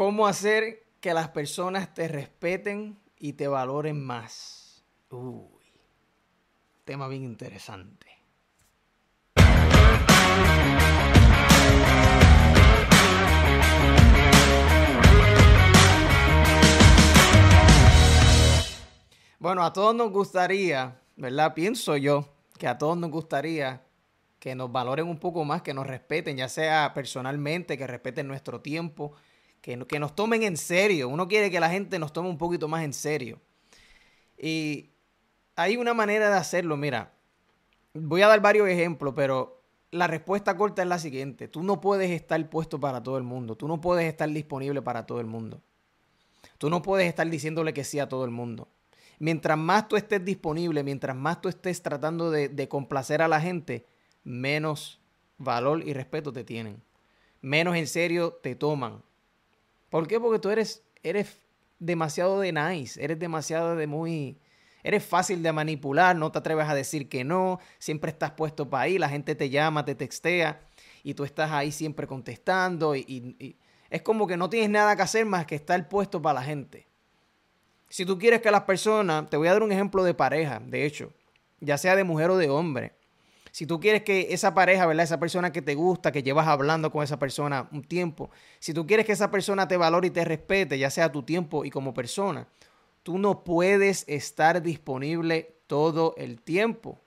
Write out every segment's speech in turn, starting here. ¿Cómo hacer que las personas te respeten y te valoren más? Uy, tema bien interesante. Bueno, a todos nos gustaría, ¿verdad? Pienso yo que a todos nos gustaría que nos valoren un poco más, que nos respeten, ya sea personalmente, que respeten nuestro tiempo, que nos tomen en serio. Uno quiere que la gente nos tome un poquito más en serio. Y hay una manera de hacerlo, mira. Voy a dar varios ejemplos, pero la respuesta corta es la siguiente. Tú no puedes estar puesto para todo el mundo. Tú no puedes estar disponible para todo el mundo. Tú no puedes estar diciéndole que sí a todo el mundo. Mientras más tú estés disponible, mientras más tú estés tratando de complacer a la gente, menos valor y respeto te tienen. Menos en serio te toman. ¿Por qué? Porque tú eres demasiado de nice, eres demasiado de muy... Eres fácil de manipular, no te atreves a decir que no, siempre estás puesto para ahí, la gente te llama, te textea y tú estás ahí siempre contestando. Y es como que no tienes nada que hacer más que estar puesto para la gente. Si tú quieres que las personas, te voy a dar un ejemplo de pareja, de hecho, ya sea de mujer o de hombre. Si tú quieres que esa pareja, ¿verdad? Esa persona que te gusta, que llevas hablando con esa persona un tiempo, si tú quieres que esa persona te valore y te respete, ya sea tu tiempo y como persona, tú no puedes estar disponible todo el tiempo.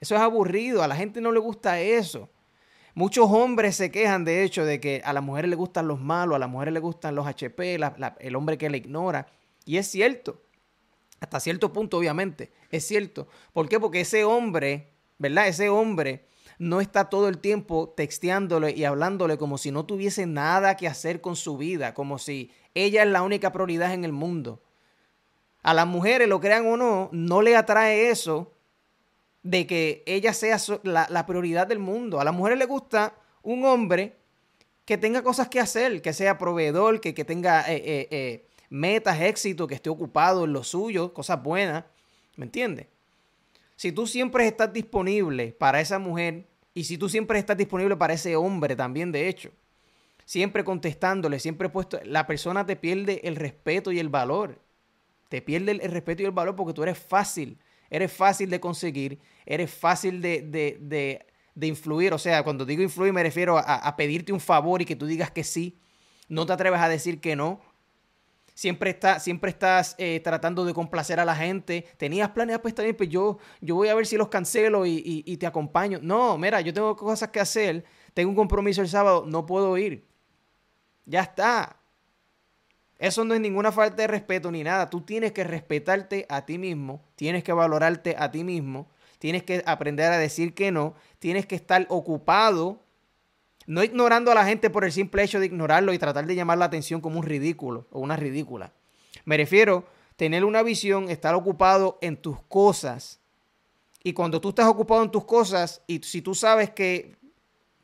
Eso es aburrido, a la gente no le gusta eso. Muchos hombres se quejan, de hecho, de que a las mujeres les gustan los malos, a las mujeres les gustan los HP, el hombre que le ignora. Y es cierto, hasta cierto punto obviamente, es cierto. ¿Por qué? Porque ese hombre, ¿verdad? Ese hombre no está todo el tiempo texteándole y hablándole como si no tuviese nada que hacer con su vida, como si ella es la única prioridad en el mundo. A las mujeres, lo crean o no, no le atrae eso de que ella sea la prioridad del mundo. A las mujeres les gusta un hombre que tenga cosas que hacer, que sea proveedor, que tenga... metas, éxito, que esté ocupado en lo suyo, cosas buenas, ¿me entiendes? Si tú siempre estás disponible para esa mujer y si tú siempre estás disponible para ese hombre también, de hecho, siempre contestándole, siempre puesto, la persona te pierde el respeto y el valor. Te pierde el respeto y el valor porque tú eres fácil de conseguir, eres fácil de influir. O sea, cuando digo influir me refiero a pedirte un favor y que tú digas que sí, no te atreves a decir que no. Siempre estás tratando de complacer a la gente. Tenías planes, pues también, pues yo voy a ver si los cancelo y te acompaño. No, mira, yo tengo cosas que hacer. Tengo un compromiso el sábado, no puedo ir. Ya está. Eso no es ninguna falta de respeto ni nada. Tú tienes que respetarte a ti mismo. Tienes que valorarte a ti mismo. Tienes que aprender a decir que no. Tienes que estar ocupado. No ignorando a la gente por el simple hecho de ignorarlo y tratar de llamar la atención como un ridículo o una ridícula. Me refiero a tener una visión, estar ocupado en tus cosas. Y cuando tú estás ocupado en tus cosas y si tú sabes que,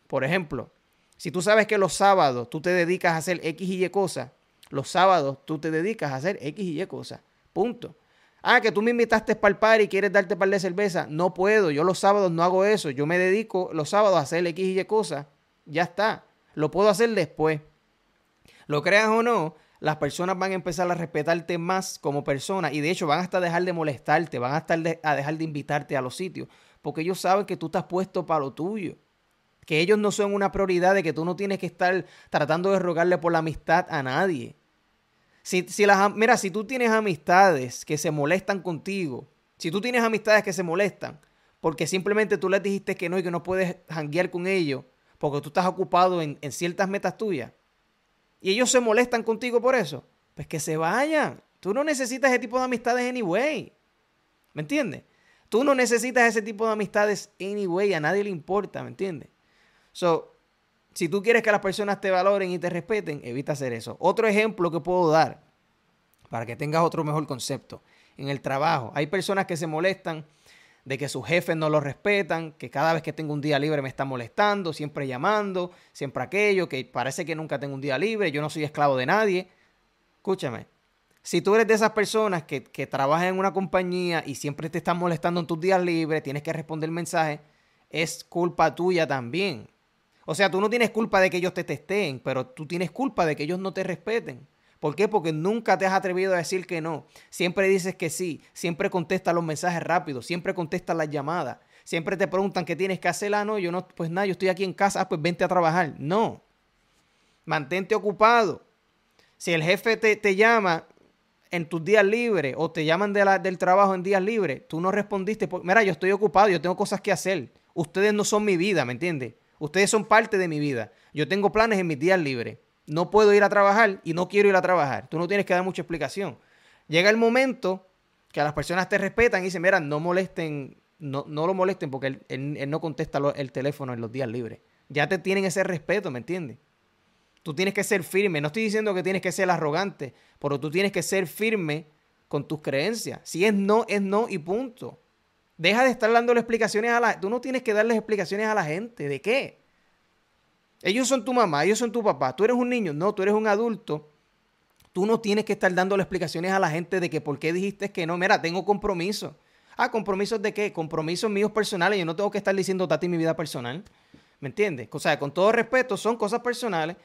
por ejemplo, si tú sabes que los sábados tú te dedicas a hacer X y Y cosas, los sábados tú te dedicas a hacer X y Y cosas, punto. Ah, que tú me invitaste para el party y quieres darte par de cerveza. No puedo, yo los sábados no hago eso. Yo me dedico los sábados a hacer X y Y cosas. Ya está, lo puedo hacer después. Lo creas o no, las personas van a empezar a respetarte más como persona y de hecho van hasta dejar de molestarte, van hasta a dejar de invitarte a los sitios porque ellos saben que tú estás puesto para lo tuyo, que ellos no son una prioridad, de que tú no tienes que estar tratando de rogarle por la amistad a nadie. Mira, si tú tienes amistades que se molestan contigo, si tú tienes amistades que se molestan porque simplemente tú les dijiste que no y que no puedes janguear con ellos, porque tú estás ocupado en ciertas metas tuyas, y ellos se molestan contigo por eso, pues que se vayan. Tú no necesitas ese tipo de amistades anyway, ¿me entiendes? Tú no necesitas ese tipo de amistades anyway, a nadie le importa, ¿me entiendes? So, si tú quieres que las personas te valoren y te respeten, evita hacer eso. Otro ejemplo que puedo dar, para que tengas otro mejor concepto, en el trabajo, hay personas que se molestan de que sus jefes no los respetan, que cada vez que tengo un día libre me están molestando, siempre llamando, siempre aquello, que parece que nunca tengo un día libre, yo no soy esclavo de nadie. Escúchame, si tú eres de esas personas que trabajan en una compañía y siempre te están molestando en tus días libres, tienes que responder mensajes, es culpa tuya también. O sea, tú no tienes culpa de que ellos te testeen, pero tú tienes culpa de que ellos no te respeten. ¿Por qué? Porque nunca te has atrevido a decir que no. Siempre dices que sí, siempre contestas los mensajes rápidos, siempre contestas las llamadas, siempre te preguntan qué tienes que hacer. Ah, no, yo no, pues nada, yo estoy aquí en casa, pues vente a trabajar. No, mantente ocupado. Si el jefe te llama en tus días libres o te llaman del trabajo en días libres, tú no respondiste, porque, mira, yo estoy ocupado, yo tengo cosas que hacer. Ustedes no son mi vida, ¿me entiendes? Ustedes son parte de mi vida. Yo tengo planes en mis días libres. No puedo ir a trabajar y no quiero ir a trabajar. Tú no tienes que dar mucha explicación. Llega el momento que las personas te respetan y dicen, mira, no molesten, no lo molesten porque él no contesta el teléfono en los días libres. Ya te tienen ese respeto, ¿me entiendes? Tú tienes que ser firme. No estoy diciendo que tienes que ser arrogante, pero tú tienes que ser firme con tus creencias. Si es no, es no y punto. Deja de estar dándole explicaciones a la... Tú no tienes que darles explicaciones a la gente. ¿De qué? Ellos son tu mamá, ellos son tu papá. Tú eres un niño. No, tú eres un adulto. Tú no tienes que estar dándole explicaciones a la gente de que por qué dijiste que no. Mira, tengo compromisos. Ah, ¿compromisos de qué? Compromisos míos personales. Yo no tengo que estar diciéndote a ti mi vida personal. ¿Me entiendes? O sea, con todo respeto, son cosas personales.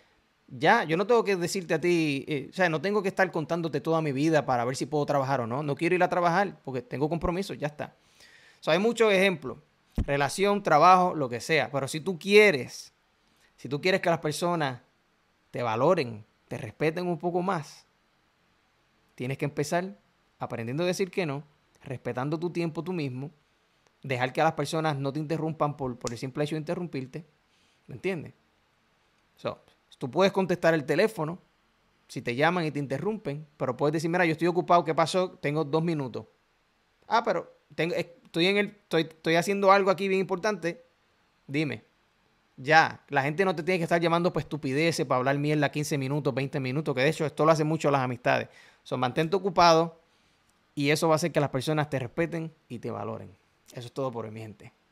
Ya, yo no tengo que decirte a ti... o sea, no tengo que estar contándote toda mi vida para ver si puedo trabajar o no. No quiero ir a trabajar porque tengo compromisos. Ya está. So, hay muchos ejemplos, relación, trabajo, lo que sea. Pero si tú quieres que las personas te valoren, te respeten un poco más, tienes que empezar aprendiendo a decir que no, respetando tu tiempo tú mismo, dejar que las personas no te interrumpan por el simple hecho de interrumpirte. ¿Me entiendes? So, tú puedes contestar el teléfono si te llaman y te interrumpen, pero puedes decir, mira, yo estoy ocupado, ¿qué pasó? Tengo 2 minutos. Ah, pero... Estoy haciendo algo aquí bien importante. Dime. Ya, la gente no te tiene que estar llamando por estupideces para hablar mierda 15 minutos, 20 minutos, que de hecho esto lo hacen mucho las amistades. So, mantente ocupado y eso va a hacer que las personas te respeten y te valoren. Eso es todo por hoy, mi gente.